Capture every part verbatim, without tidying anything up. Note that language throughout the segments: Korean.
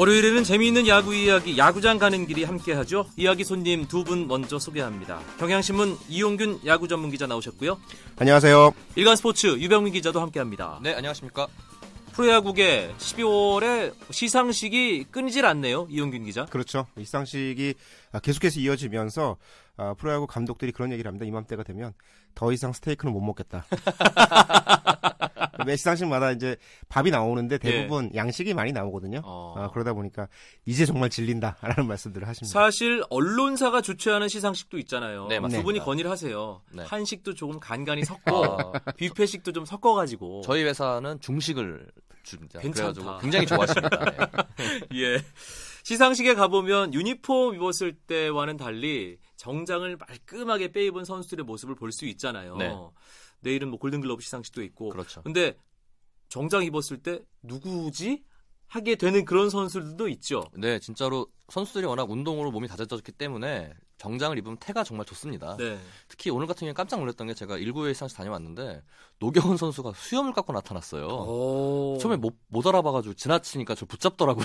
월요일에는 재미있는 야구 이야기, 야구장 가는 길이 함께하죠. 이야기 손님 두 분 먼저 소개합니다. 경향신문 이용균 야구 전문기자 나오셨고요. 안녕하세요. 일간스포츠 유병민 기자도 함께합니다. 네, 안녕하십니까. 프로야구계 십이월에 시상식이 끊이질 않네요. 이용균 기자. 그렇죠. 시상식이 계속해서 이어지면서 프로야구 감독들이 그런 얘기를 합니다. 이맘때가 되면 더 이상 스테이크는 못 먹겠다. 매 시상식마다 이제 밥이 나오는데 대부분 예. 양식이 많이 나오거든요. 어. 아, 그러다 보니까 이제 정말 질린다라는 말씀들을 하십니다. 사실 언론사가 주최하는 시상식도 있잖아요. 네, 두 분이 건의를 하세요. 네. 한식도 조금 간간히 섞어, 뷔페식도 좀 섞어가지고. 저희 회사는 중식을 줍니다. 괜찮다. 굉장히 좋아하십니다. 네. 예. 시상식에 가보면 유니폼 입었을 때와는 달리 정장을 말끔하게 빼입은 선수들의 모습을 볼 수 있잖아요. 네. 내일은 뭐 골든글러브 시상식도 있고. 그렇죠. 근데 정장 입었을 때 누구지? 하게 되는 그런 선수들도 있죠. 네, 진짜로 선수들이 워낙 운동으로 몸이 다져졌기 때문에 정장을 입으면 태가 정말 좋습니다. 네. 특히 오늘 같은 경우에 깜짝 놀랐던 게 제가 일구일 시상식 다녀왔는데 노경훈 선수가 수염을 깎고 나타났어요. 오. 처음에 못, 못 알아봐가지고 지나치니까 저 붙잡더라고요.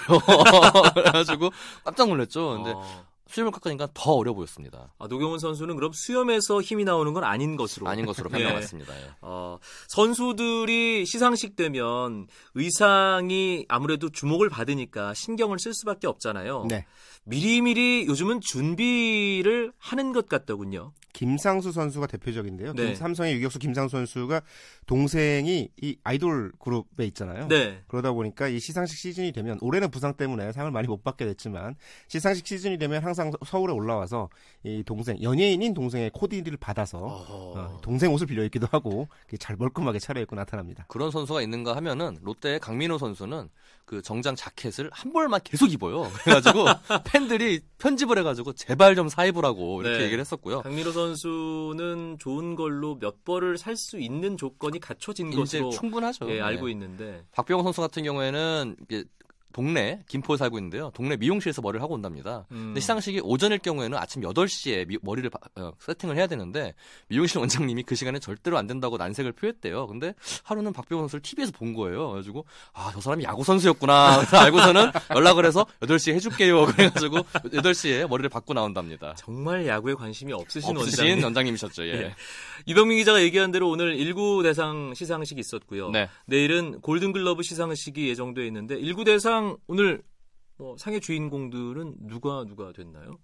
그래가지고 깜짝 놀랐죠. 근데 아. 수염을 깎으니까 더 어려 보였습니다. 아, 노경훈 선수는 그럼 수염에서 힘이 나오는 건 아닌 것으로 아닌 것으로 판명했습니다. 예. 어, 선수들이 시상식 되면 의상이 아무래도 주목을 받으니까 신경을 쓸 수밖에 없잖아요. 네. 미리미리 요즘은 준비를 하는 것 같더군요. 김상수 선수가 대표적인데요. 네. 삼성의 유격수 김상수 선수가 동생이 이 아이돌 그룹에 있잖아요. 네. 그러다 보니까 이 시상식 시즌이 되면 올해는 부상 때문에 상을 많이 못 받게 됐지만 시상식 시즌이 되면 항상 서울에 올라와서 이 동생 연예인인 동생의 코디를 받아서 어... 동생 옷을 빌려 입기도 하고 잘 멀끔하게 차려입고 나타납니다. 그런 선수가 있는가 하면은 롯데의 강민호 선수는 그 정장 자켓을 한 벌만 계속 입어요. 그래가지고 팬들이 편집을 해가지고 제발 좀 사입으라고 이렇게 네. 얘기를 했었고요. 강민호 선수는 좋은 걸로 몇 벌을 살 수 있는 조건이 갖춰진 것으로 충분하죠. 예, 알고 네. 있는데 박병호 선수 같은 경우에는 이게 동네 김포에 살고 있는데요. 동네 미용실에서 머리를 하고 온답니다. 음. 근데 시상식이 오전일 경우에는 아침 여덟 시에 미, 머리를 어, 세팅을 해야 되는데 미용실 원장님이 그 시간에 절대로 안 된다고 난색을 표했대요. 근데 하루는 박병호 선수를 티비에서 본 거예요. 그래가지고 아, 저 사람이 야구 선수였구나. 알고서는 연락을 해서 여덟 시에 해줄게요. 그래가지고 여덟 시에 머리를 받고 나온답니다. 정말 야구에 관심이 없으신, 없으신 원장님. 원장님이셨죠. 예. 예. 유병민 기자가 얘기한 대로 오늘 일구 대상 시상식이 있었고요. 네. 내일은 골든글러브 시상식이 예정돼 있는데 일구 대상 오늘 뭐 상의 주인공들은 누가 누가 됐나요?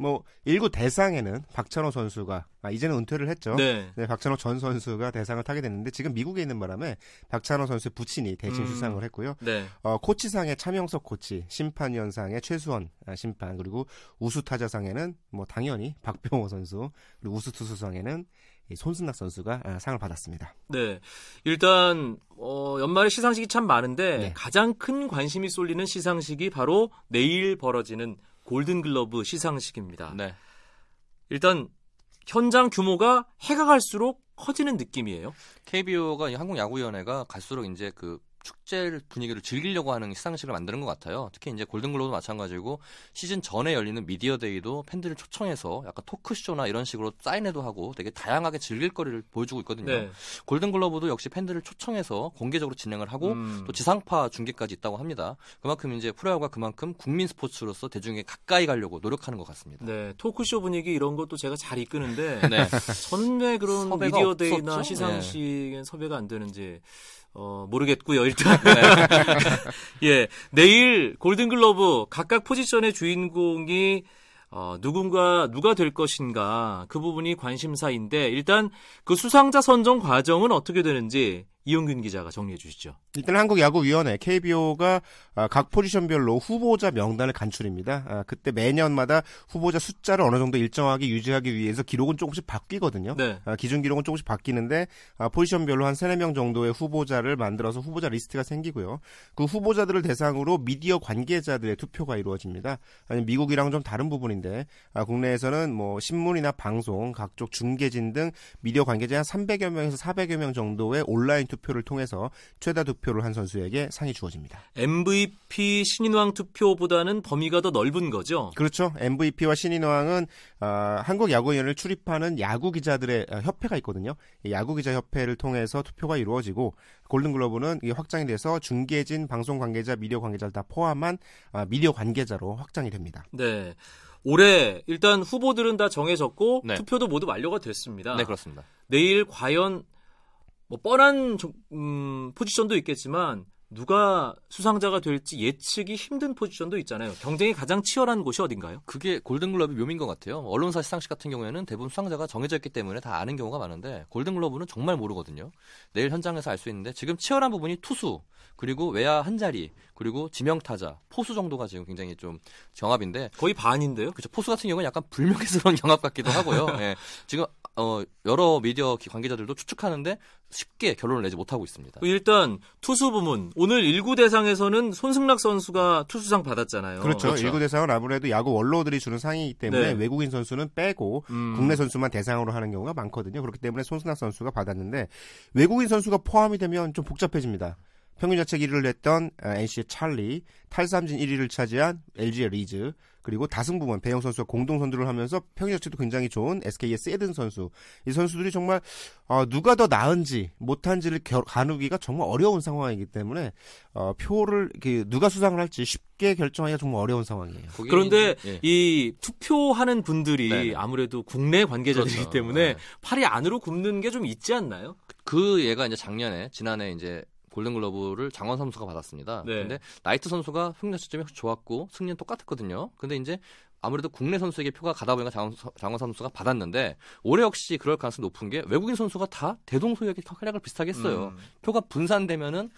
뭐 일구 대상에는 박찬호 선수가 아, 이제는 은퇴를 했죠. 네. 네, 박찬호 전 선수가 대상을 타게 됐는데 지금 미국에 있는 바람에 박찬호 선수의 부친이 대신 음. 수상을 했고요. 네. 어, 코치상의 차명석 코치, 심판위원상의 최수원 심판, 그리고 우수타자상에는 뭐 당연히 박병호 선수, 그리고 우수투수상에는 손승락 선수가 상을 받았습니다. 네, 일단 어, 연말에 시상식이 참 많은데 네. 가장 큰 관심이 쏠리는 시상식이 바로 내일 벌어지는 골든글러브 시상식입니다. 네. 일단 현장 규모가 해가 갈수록 커지는 느낌이에요. 케이비오가 한국야구위원회가 갈수록 이제 그 축제 분위기를 즐기려고 하는 시상식을 만드는 것 같아요. 특히 이제 골든글로브도 마찬가지고 시즌 전에 열리는 미디어데이도 팬들을 초청해서 약간 토크쇼나 이런 식으로 사인회도 하고 되게 다양하게 즐길 거리를 보여주고 있거든요. 네. 골든글로브도 역시 팬들을 초청해서 공개적으로 진행을 하고 음. 또 지상파 중계까지 있다고 합니다. 그만큼 이제 프로야구가 그만큼 국민 스포츠로서 대중에 가까이 가려고 노력하는 것 같습니다. 네, 토크쇼 분위기 이런 것도 제가 잘 이끄는데 네. 저는 왜 그런 미디어데이나 없었죠? 시상식엔 네. 섭외가 안 되는지 어, 모르겠고요. 일단 예, 내일 골든글러브 각각 포지션의 주인공이 어, 누군가 누가 될 것인가 그 부분이 관심사인데 일단 그 수상자 선정 과정은 어떻게 되는지 이용균 기자가 정리해 주시죠. 일단 한국야구위원회 케이비오가 각 포지션별로 후보자 명단을 간출입니다. 그때 매년마다 후보자 숫자를 어느 정도 일정하게 유지하기 위해서 기록은 조금씩 바뀌거든요. 네. 기준 기록은 조금씩 바뀌는데 포지션별로 한 서너 명 정도의 후보자를 만들어서 후보자 리스트가 생기고요. 그 후보자들을 대상으로 미디어 관계자들의 투표가 이루어집니다. 미국이랑 좀 다른 부분인데 국내에서는 뭐 신문이나 방송, 각종 중계진 등 미디어 관계자 한 삼백여 명에서 사백여 명 정도의 온라인 투표 득표를 통해서 최다 득표를 한 선수에게 상이 주어집니다. 엠브이피 신인왕 투표보다는 범위가 더 넓은 거죠? 그렇죠. 엠브이피와 신인왕은 어, 한국야구위원회를 출입하는 야구기자들의 어, 협회가 있거든요. 야구기자협회를 통해서 투표가 이루어지고 골든글러브는 이게 확장이 돼서 중계진, 방송 관계자, 미디어 관계자를 다 포함한 어, 미디어 관계자로 확장이 됩니다. 네. 올해 일단 후보들은 다 정해졌고 네. 투표도 모두 완료가 됐습니다. 네, 그렇습니다. 내일 과연 뭐 뻔한 음, 포지션도 있겠지만 누가 수상자가 될지 예측이 힘든 포지션도 있잖아요. 경쟁이 가장 치열한 곳이 어딘가요? 그게 골든글러브의 묘미인 것 같아요. 언론사 시상식 같은 경우에는 대부분 수상자가 정해져 있기 때문에 다 아는 경우가 많은데 골든글러브는 정말 모르거든요. 내일 현장에서 알 수 있는데 지금 치열한 부분이 투수 그리고 외야 한 자리 그리고 지명타자, 포수 정도가 지금 굉장히 좀 경합인데 거의 반인데요? 그렇죠. 포수 같은 경우는 약간 불명예스러운 경합 같기도 하고요. 예, 지금 어, 여러 미디어 관계자들도 추측하는데 쉽게 결론을 내지 못하고 있습니다. 일단 투수 부문, 오늘 일구 대상에서는 손승락 선수가 투수상 받았잖아요. 그렇죠. 그렇죠. 일구 대상은 아무래도 야구 원로들이 주는 상이기 때문에 네. 외국인 선수는 빼고 음. 국내 선수만 대상으로 하는 경우가 많거든요. 그렇기 때문에 손승락 선수가 받았는데 외국인 선수가 포함이 되면 좀 복잡해집니다. 평균자책 일 위를 했던 엔씨의 찰리, 탈삼진 일 위를 차지한 엘지의 리즈, 그리고 다승 부문 배영 선수와 공동 선두를 하면서 평균자책도 굉장히 좋은 에스케이의 세든 선수. 이 선수들이 정말 어, 누가 더 나은지 못한지를 겨루, 가누기가 정말 어려운 상황이기 때문에 어, 표를 그, 누가 수상을 할지 쉽게 결정하기가 정말 어려운 상황이에요. 거기, 그런데 예. 이 투표하는 분들이 네네. 아무래도 국내 관계자들이기 그렇죠. 때문에 네. 팔이 안으로 굽는 게 좀 있지 않나요? 그 얘가 이제 작년에 지난해 이제 골든글러브를 장원 선수가 받았습니다. 네. 근데 나이트 선수가 승리자책점이 좋았고 승리는 똑같았거든요. 근데 이제 아무래도 국내 선수에게 표가 가다 보니까 장원, 장원 선수가 받았는데 올해 역시 그럴 가능성이 높은 게 외국인 선수가 다 대동소이하게 활약을 비슷하게 했어요. 음. 표가 분산되면은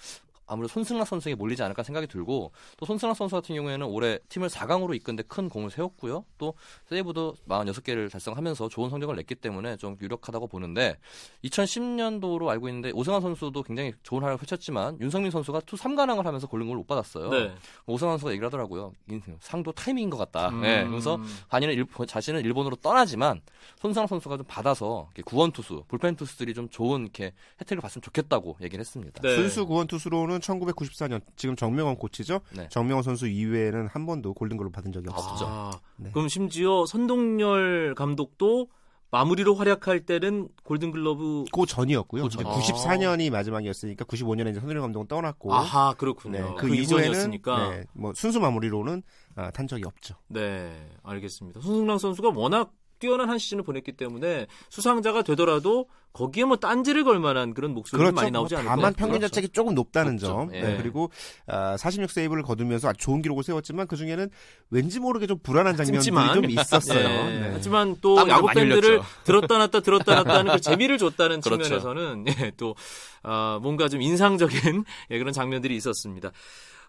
아무래도 손승락 선수에게 몰리지 않을까 생각이 들고 또 손승락 선수 같은 경우에는 올해 팀을 사 강으로 이끈 데 큰 공을 세웠고요. 또 세이브도 사십육 개를 달성하면서 좋은 성적을 냈기 때문에 좀 유력하다고 보는데 이천십 년도로 알고 있는데 오승환 선수도 굉장히 좋은 활약을 펼쳤지만 윤석민 선수가 투 삼 관왕을 하면서 골든글러브를 못 받았어요. 네. 오승환 선수가 얘기를 하더라고요. 상도 타이밍인 것 같다. 음. 네, 그래서 반인은 일본, 자신은 일본으로 떠나지만 손승락 선수가 좀 받아서 구원투수, 불펜투수들이 좀 좋은 이렇게 혜택을 봤으면 좋겠다고 얘기를 했습니다. 네. 순수 구원투수로는 천구백구십사 년 지금 정명원 코치죠. 네. 정명원 선수 이외에는 한 번도 골든글러브 받은 적이 없었죠. 아, 네. 그럼 심지어 선동열 감독도 마무리로 활약할 때는 골든글러브 그 전이었고요. 그 전. 구십사 년이 마지막이었으니까 구십오 년에 이제 선동열 감독은 떠났고. 아하, 그렇군요. 네, 그, 그 이전이었으니까 네, 뭐 순수 마무리로는 아, 탄 적이 없죠. 네, 알겠습니다. 손승락 선수가 워낙 뛰어난 한 시즌을 보냈기 때문에 수상자가 되더라도 거기에 뭐 딴지를 걸 만한 그런 목소리가 그렇죠. 많이 나오지 않을까요? 다만 평균 자책이 그렇죠. 조금 높다는 높죠. 점. 예. 네. 그리고 어, 사십육 세이브를 거두면서 아주 좋은 기록을 세웠지만 그 중에는 왠지 모르게 좀 불안한 장면들이 좀 있었어요. 예. 네. 하지만 또 야구 팬들을 들었다 놨다 들었다 놨다 하는 그 재미를 줬다는 그렇죠. 측면에서는 예, 또 어, 뭔가 좀 인상적인 예, 그런 장면들이 있었습니다.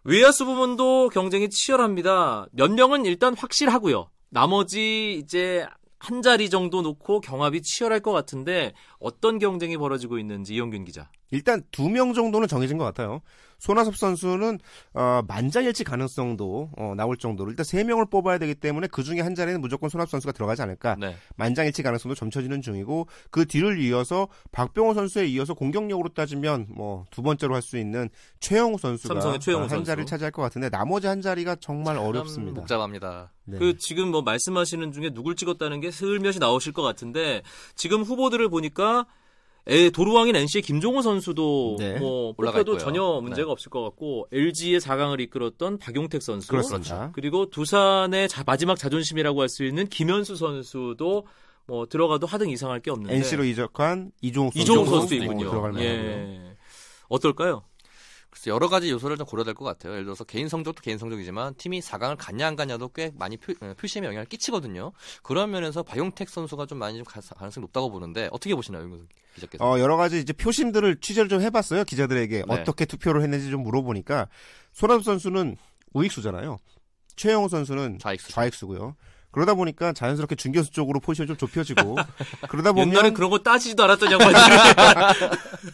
외야수 부문도 경쟁이 치열합니다. 몇 명은 일단 확실하고요. 나머지 이제 한 자리 정도 놓고 경합이 치열할 것 같은데 어떤 경쟁이 벌어지고 있는지 이용균 기자. 일단 두 명 정도는 정해진 것 같아요. 손아섭 선수는 어, 만장일치 가능성도 어, 나올 정도로 일단 세 명을 뽑아야 되기 때문에 그 중에 한 자리는 무조건 손아섭 선수가 들어가지 않을까. 네. 만장일치 가능성도 점쳐지는 중이고 그 뒤를 이어서 박병호 선수에 이어서 공격력으로 따지면 뭐 두 번째로 할 수 있는 최영우 선수가 삼성의 최영우 어, 한 자리를 선수. 차지할 것 같은데 나머지 한 자리가 정말 어렵습니다. 복잡합니다. 네. 그 지금 뭐 말씀하시는 중에 누굴 찍었다는 게 슬며시 나오실 것 같은데 지금 후보들을 보니까. 에, 도루왕인 엔씨의 김종호 선수도 네, 뭐 올라가도 전혀 문제가 네. 없을 것 같고 엘지의 사 강을 이끌었던 박용택 선수 그렇습니다. 그리고 두산의 자, 마지막 자존심이라고 할 수 있는 김현수 선수도 뭐 들어가도 하등 이상할 게 없는데 엔씨로 이적한 이종욱 선수이군요. 선수 예. 어떨까요? 글쎄 여러 가지 요소를 좀 고려될 것 같아요. 예를 들어서 개인 성적도 개인 성적이지만 팀이 사 강을 갔냐 안 갔냐도 꽤 많이 표, 표심에 영향을 끼치거든요. 그런 면에서 박용택 선수가 좀 많이 좀 가능성이 높다고 보는데 어떻게 보시나요, 기자께서? 어, 여러 가지 이제 표심들을 취재를 좀 해봤어요. 기자들에게 네. 어떻게 투표를 했는지 좀 물어보니까 손아섭 선수는 우익수잖아요. 최영호 선수는 좌익수. 좌익수고요. 그러다 보니까 자연스럽게 중견수 쪽으로 포지션이 좀 좁혀지고 그러다 보면 옛날에 그런 거 따지지도 않았던 양반들.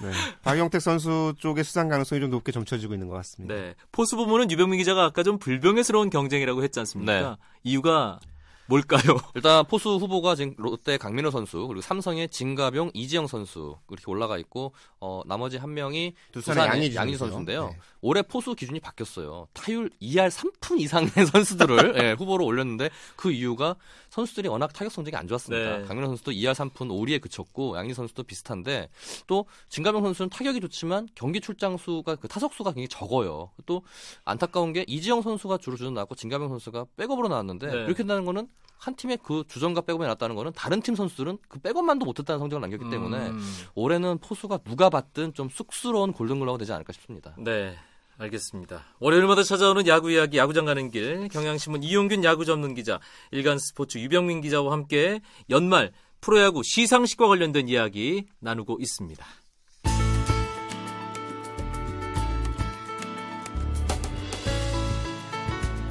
네, 박용택 선수 쪽의 수상 가능성이 좀 높게 점쳐지고 있는 것 같습니다. 네, 포수 부문은 유병민 기자가 아까 좀 불명예스러운 경쟁이라고 했지 않습니까? 네. 이유가 뭘까요? 일단 포수 후보가 지금 롯데 강민호 선수, 그리고 삼성의 진가병 이지영 선수 이렇게 올라가 있고 어, 나머지 한 명이 두산의 양의지, 양의지 선수인데요. 네. 올해 포수 기준이 바뀌었어요. 타율 이 할 삼 푼 이상의 선수들을 예, 후보로 올렸는데 그 이유가 선수들이 워낙 타격 성적이 안 좋았습니다. 네. 강민호 선수도 이 할 삼 푼 오 리에 그쳤고 양의지 선수도 비슷한데 또 진가병 선수는 타격이 좋지만 경기 출장 수가 그 타석 수가 굉장히 적어요. 또 안타까운 게 이지영 선수가 주로 주전 나왔고 진가병 선수가 백업으로 나왔는데 네. 이렇게 된다는 거는 한 팀의 그 주전과 백업에 났다는 거는 다른 팀 선수들은 그 백업만도 못했다는 성적을 남겼기 때문에 음. 올해는 포수가 누가 받든 좀 쑥스러운 골든글러브가 되지 않을까 싶습니다. 네, 알겠습니다. 월요일마다 찾아오는 야구 이야기 야구장 가는 길 경향신문 이용균 야구 전문 기자, 일간스포츠 유병민 기자와 함께 연말 프로야구 시상식과 관련된 이야기 나누고 있습니다.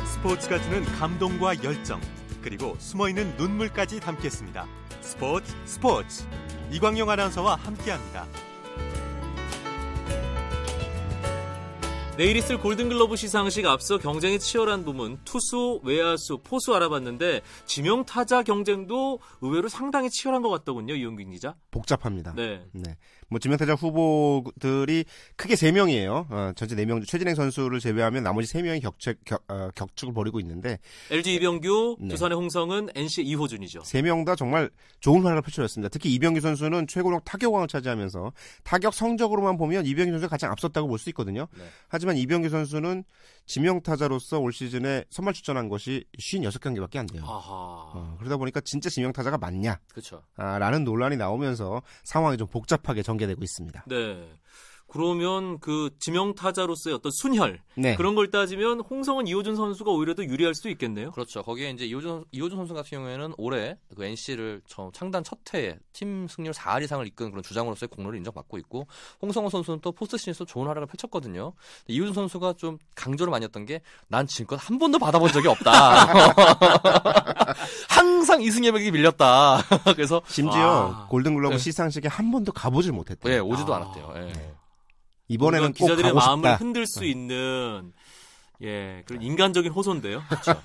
스포츠가 주는 감동과 열정 그리고 숨어있는 눈물까지 담겠습니다. 스포츠 스포츠 이광용 아나운서와 함께합니다. 내일 있을 골든글러브 시상식 앞서 경쟁이 치열한 부문 투수, 외야수, 포수 알아봤는데 지명타자 경쟁도 의외로 상당히 치열한 것 같더군요. 이용균 기자. 복잡합니다. 네. 네. 뭐 지명타자 후보들이 크게 세 명이에요. 어, 전체 네 명, 최진행 선수를 제외하면 나머지 세 명이 격책, 격, 어, 격축을 벌이고 있는데 엘지 이병규, 네. 두산의 홍성은, 엔씨 이호준이죠. 세 명 다 정말 좋은 활약을 펼쳐졌습니다. 특히 이병규 선수는 최고령 타격왕을 차지하면서 타격 성적으로만 보면 이병규 선수가 가장 앞섰다고 볼 수 있거든요. 네. 하지만 이병규 선수는 지명타자로서 올 시즌에 선발 출전한 것이 오십육 경기밖에 안 돼요. 어, 그러다 보니까 진짜 지명타자가 맞냐 아, 라는 논란이 나오면서 상황이 좀 복잡하게 전개되고 있습니다. 네. 그러면 그 지명타자로서의 어떤 순혈 네. 그런 걸 따지면 홍성은 이호준 선수가 오히려 더 유리할 수도 있겠네요. 그렇죠. 거기에 이제 이호준, 이호준 선수 같은 경우에는 올해 그 엔씨를 창단 첫 해에 팀 승률 사 할 이상을 이끈 그런 주장으로서의 공로를 인정받고 있고 홍성은 선수는 또 포스트 시즌에서 좋은 활약을 펼쳤거든요. 이호준 선수가 좀 강조를 많이 했던 게 난 지금껏 한 번도 받아본 적이 없다. 항상 이승엽에게 밀렸다. 그래서 심지어 아, 골든글러브 네. 시상식에 한 번도 가보질 못했대요. 네, 오지도 아, 않았대요. 네. 네. 이번에는 꼭 기자들의 가고 마음을 싶다. 흔들 수 있는 예 그런 인간적인 호소인데요. 그렇죠.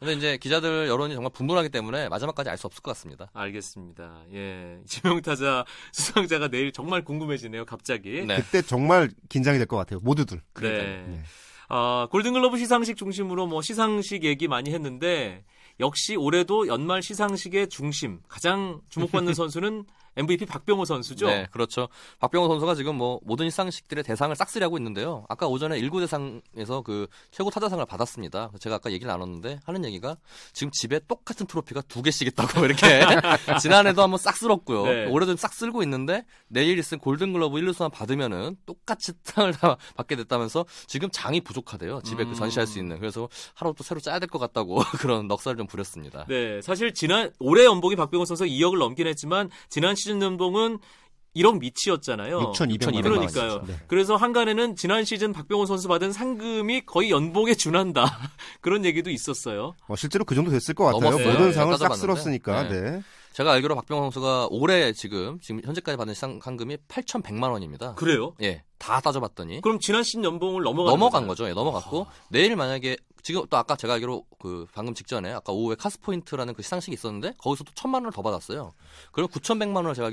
근데 이제 기자들 여론이 정말 분분하기 때문에 마지막까지 알 수 없을 것 같습니다. 알겠습니다. 예 지명타자 수상자가 내일 정말 궁금해지네요. 갑자기. 네. 그때 정말 긴장이 될 것 같아요. 모두들. 그러니까. 네. 네. 아 골든글러브 시상식 중심으로 뭐 시상식 얘기 많이 했는데 역시 올해도 연말 시상식의 중심 가장 주목받는 선수는 엠브이피 박병호 선수죠? 네, 그렇죠. 박병호 선수가 지금 뭐 모든 시상식들의 대상을 싹쓸이 하고 있는데요. 아까 오전에 일구 대상에서 그 최고 타자상을 받았습니다. 제가 아까 얘기를 나눴는데 하는 얘기가 지금 집에 똑같은 트로피가 두 개씩 있다고 이렇게 지난해도 한번 싹 쓸었고요. 네. 올해도 싹 쓸고 있는데 내일 있을 골든글러브 일, 이 수만 받으면은 똑같이 상을 다 받게 됐다면서 지금 장이 부족하대요. 집에 음. 그 전시할 수 있는. 그래서 하루 또 새로 짜야 될 것 같다고 그런 넉살을 좀 부렸습니다. 네, 사실 지난 올해 연봉이 박병호 선수 이억을 넘긴 했지만 지난 시 시즌 연봉은 일억 미치였잖아요. 육천이백만 원. 그러니까요. 네. 그래서 한간에는 지난 시즌 박병호 선수 받은 상금이 거의 연봉에 준한다. 그런 얘기도 있었어요. 어, 실제로 그 정도 됐을 것 같아요. 넘었어요. 모든 상을 싹 쓸었으니까. 네. 네. 제가 알기로 박병호 선수가 올해 지금 지금 현재까지 받은 시상 상금이 팔천백만 원입니다. 그래요? 예. 다 따져봤더니 그럼 지난 시즌 연봉을 넘어간, 넘어간 거죠. 예, 넘어갔고 아... 내일 만약에 지금 또 아까 제가 알기로 그 방금 직전에 아까 오후에 카스포인트라는 그 시상식이 있었는데 거기서 또 천만 원을 더 받았어요. 그럼 구천백만 원을 제가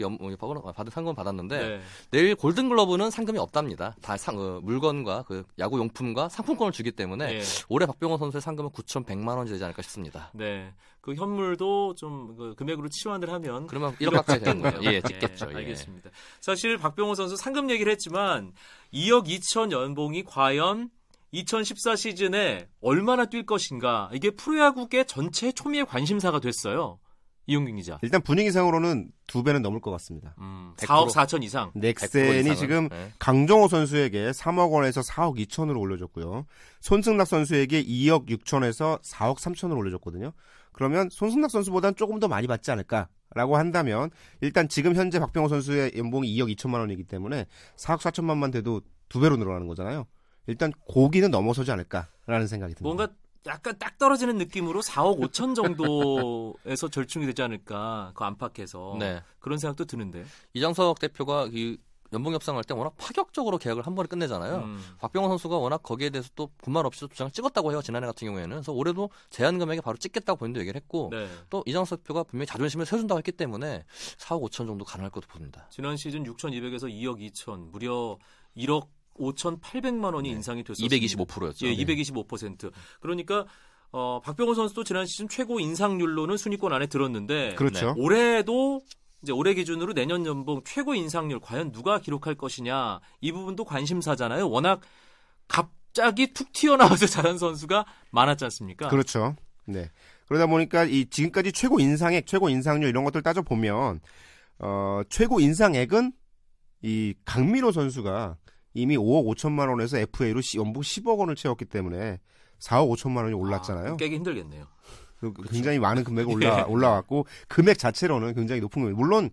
받은 상금 받았는데 네. 내일 골든글러브는 상금이 없답니다. 다 상, 어, 물건과 그 야구 용품과 상품권을 주기 때문에 네. 올해 박병호 선수의 상금은 구천백만 원이 되지 않을까 싶습니다. 네, 그 현물도 좀 그 금액으로 치환을 하면 그러면 일억 가까이 되는 거예요. 예, 찍겠죠. 예, 알겠습니다. 예. 사실 박병호 선수 상금 얘기를 했지만 이억 이천 연봉이 과연 이천십사 시즌에 얼마나 뛸 것인가. 이게 프로야구계 전체 초미의 관심사가 됐어요. 이용균 기자. 일단 분위기상으로는 두 배는 넘을 것 같습니다. 음, 사억 사천 이상. 넥센이 지금 네. 강정호 선수에게 삼억 원에서 사억 이천으로 올려줬고요. 손승락 선수에게 이억 육천에서 사억 삼천으로 올려줬거든요. 그러면 손승락 선수보다는 조금 더 많이 받지 않을까. 라고 한다면 일단 지금 현재 박병호 선수의 연봉이 이억 이천만 원이기 때문에 사억 사천만만 돼도 두 배로 늘어나는 거잖아요. 일단 고기는 넘어서지 않을까라는 생각이 듭니다. 뭔가 약간 딱 떨어지는 느낌으로 사억 오천 정도에서 절충이 되지 않을까. 그 안팎에서. 네. 그런 생각도 드는데. 이장석 대표가 이 연봉 협상할 때 워낙 파격적으로 계약을 한 번에 끝내잖아요. 음. 곽병호 선수가 워낙 거기에 대해서 또 분말 없이 주장을 찍었다고 해요. 지난해 같은 경우에는. 그래서 올해도 제한 금액에 바로 찍겠다고 본인도 얘기를 했고 네. 또 이장석 대표가 분명히 자존심을 세워준다고 했기 때문에 사억 오천 정도 가능할 것도 봅니다. 지난 시즌 육천이백에서 이억 이천 무려 일억 오천팔백만 원이 네. 인상이 됐었습니다. 이백이십오 퍼센트였죠. 예, 이백이십오 퍼센트. 그러니까 어, 박병호 선수도 지난 시즌 최고 인상률로는 순위권 안에 들었는데 그렇죠. 네. 올해도 이제 올해 기준으로 내년 연봉 최고 인상률 과연 누가 기록할 것이냐 이 부분도 관심사잖아요. 워낙 갑자기 툭 튀어나와서 잘한 선수가 많았지 않습니까? 그렇죠. 네. 그러다 보니까 이 지금까지 최고 인상액, 최고 인상률 이런 것들 따져 보면 어, 최고 인상액은 이 강민호 선수가 이미 오억 오천만 원에서 에프에이로 연봉 십억 원을 채웠기 때문에 사억 오천만 원이 올랐잖아요. 아, 깨기 힘들겠네요. 굉장히 그렇죠. 많은 금액이 올라, 예. 올라왔고 금액 자체로는 굉장히 높은 금액. 물론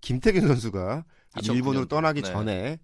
김태균 선수가 일본으로 떠나기 네. 전에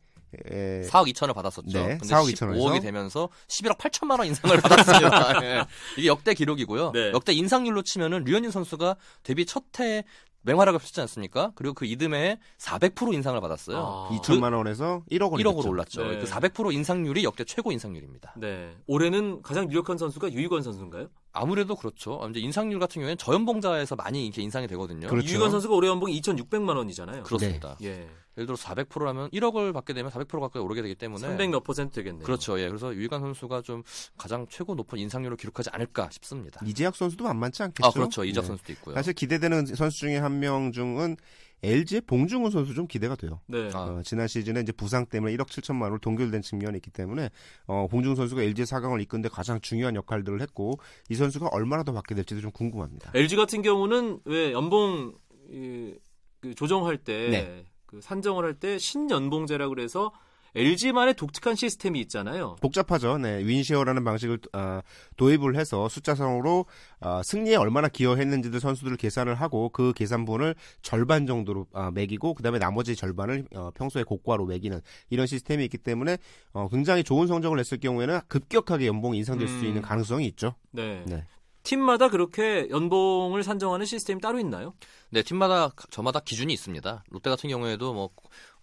에... 사억 이천을 받았었죠. 네, 근데 십오억이 되면서 십일억 팔천만 원 인상을 받았습니다. 네. 이게 역대 기록이고요. 네. 역대 인상률로 치면은 류현진 선수가 데뷔 첫 해에 맹활약을 펼치지 않습니까? 그리고 그 이듬해 사백 퍼센트 인상을 받았어요. 아. 이천만 원에서 일억 원 일억으로 올랐죠. 네. 그 사백 퍼센트 인상률이 역대 최고 인상률입니다. 네. 올해는 가장 유력한 선수가 유희관 선수인가요? 아무래도 그렇죠. 이제 인상률 같은 경우에는 저연봉자에서 많이 이렇게 인상이 되거든요. 그렇죠. 유희관 선수가 올해 연봉이 이천육백만 원이잖아요. 그렇습니다. 네. 예. 예를 들어 사백 퍼센트라면 일억을 받게 되면 사백 퍼센트 가까이 오르게 되기 때문에 삼백몇 퍼센트 되겠네요. 그렇죠. 예. 그래서 유희관 선수가 좀 가장 최고 높은 인상률을 기록하지 않을까 싶습니다. 이재학 선수도 만만치 않겠죠. 아, 그렇죠. 이재학 네. 선수도 있고요. 사실 기대되는 선수 중에 한 명 중은 엘지의 봉중훈 선수 좀 기대가 돼요. 네. 어, 지난 시즌에 이제 부상 때문에 일억 칠천만 원으로 동결된 측면이 있기 때문에 어, 봉중훈 선수가 엘지의 사강을 이끈 데 가장 중요한 역할들을 했고 이 선수가 얼마나 더 받게 될지도 좀 궁금합니다. 엘지 같은 경우는 왜 연봉 이, 그 조정할 때 네. 그 산정을 할 때 신연봉제라고 그래서 엘지만의 독특한 시스템이 있잖아요. 복잡하죠. 네, 윈쉐어라는 방식을 어, 도입을 해서 숫자상으로 어, 승리에 얼마나 기여했는지를 선수들 계산을 하고 그 계산분을 절반 정도로 어, 매기고 그다음에 나머지 절반을 어, 평소에 고과로 매기는 이런 시스템이 있기 때문에 어, 굉장히 좋은 성적을 냈을 경우에는 급격하게 연봉이 인상될 음... 수 있는 가능성이 있죠. 네. 네. 팀마다 그렇게 연봉을 산정하는 시스템이 따로 있나요? 네, 팀마다 저마다 기준이 있습니다. 롯데 같은 경우에도 뭐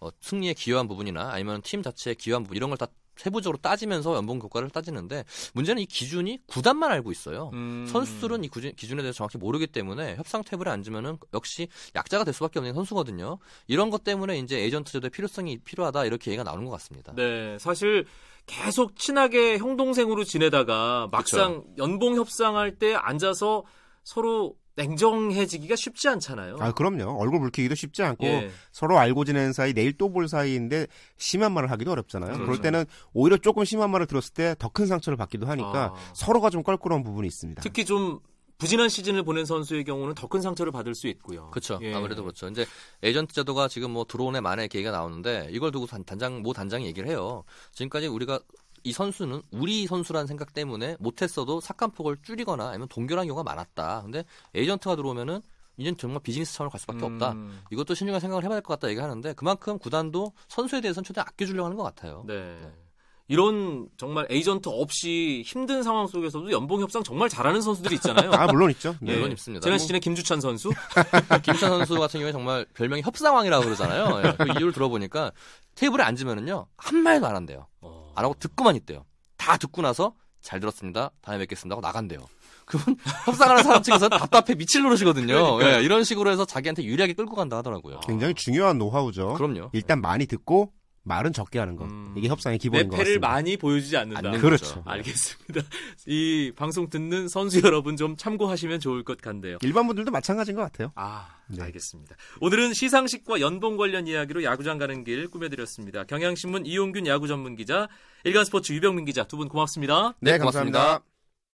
어, 승리에 기여한 부분이나 아니면 팀 자체에 기여한 부분 이런 걸 다 세부적으로 따지면서 연봉 효과를 따지는데 문제는 이 기준이 구단만 알고 있어요. 음... 선수들은 이 기준, 기준에 대해서 정확히 모르기 때문에 협상 테이블에 앉으면은 역시 약자가 될 수밖에 없는 선수거든요. 이런 것 때문에 이제 에이전트 제도의 필요성이 필요하다 이렇게 얘기가 나오는 것 같습니다. 네, 사실 계속 친하게 형 동생으로 지내다가 막상 그쵸. 연봉 협상할 때 앉아서 서로 냉정해지기가 쉽지 않잖아요. 아, 그럼요. 얼굴 붉히기도 쉽지 않고 예. 서로 알고 지내는 사이 내일 또 볼 사이인데 심한 말을 하기도 어렵잖아요. 그렇죠. 그럴 때는 오히려 조금 심한 말을 들었을 때 더 큰 상처를 받기도 하니까 아. 서로가 좀 껄끄러운 부분이 있습니다. 특히 좀 부진한 시즌을 보낸 선수의 경우는 더 큰 상처를 받을 수 있고요. 그렇죠. 예. 아무래도 그렇죠. 이제 에이전트 제도가 지금 뭐 들어온 해 만에 얘기가 나오는데 이걸 두고 단장 모 단장이 얘기를 해요. 지금까지 우리가 이 선수는 우리 선수라는 생각 때문에 못했어도 삭감폭을 줄이거나 아니면 동결한 경우가 많았다. 근데 에이전트가 들어오면은 이제는 정말 비즈니스 차원으로 갈 수밖에 음. 없다. 이것도 신중한 생각을 해봐야 될 것 같다 얘기하는데 그만큼 구단도 선수에 대해서는 최대한 아껴주려고 하는 것 같아요. 네. 네. 이런 정말 에이전트 없이 힘든 상황 속에서도 연봉 협상 정말 잘하는 선수들이 있잖아요. 아, 물론 있죠. 네. 네, 물론 있습니다. 지난 시즌에 김주찬 선수. 김주찬 선수 같은 경우에 정말 별명이 협상왕이라고 그러잖아요. 네. 그 이유를 들어보니까 테이블에 앉으면은요. 한 말도 안 한대요. 어... 안 하고 듣고만 있대요. 다 듣고 나서 잘 들었습니다. 다음에 뵙겠습니다 하고 나간대요. 그분 협상하는 사람 측에서는 답답해 미칠 노릇이거든요. 네, 이런 식으로 해서 자기한테 유리하게 끌고 간다 하더라고요. 굉장히 중요한 노하우죠. 그럼요. 일단 많이 듣고 말은 적게 하는 것. 음... 이게 협상의 기본인 것 같습니다. 내 패를 많이 보여주지 않는다. 그렇죠. 알겠습니다. 이 방송 듣는 선수 여러분 좀 참고하시면 좋을 것 같네요. 일반 분들도 마찬가지인 것 같아요. 아, 네. 알겠습니다. 오늘은 시상식과 연봉 관련 이야기로 야구장 가는 길 꾸며드렸습니다. 경향신문 이용균 야구 전문기자, 일간스포츠 유병민 기자 두 분 고맙습니다. 네, 네 고맙습니다. 감사합니다.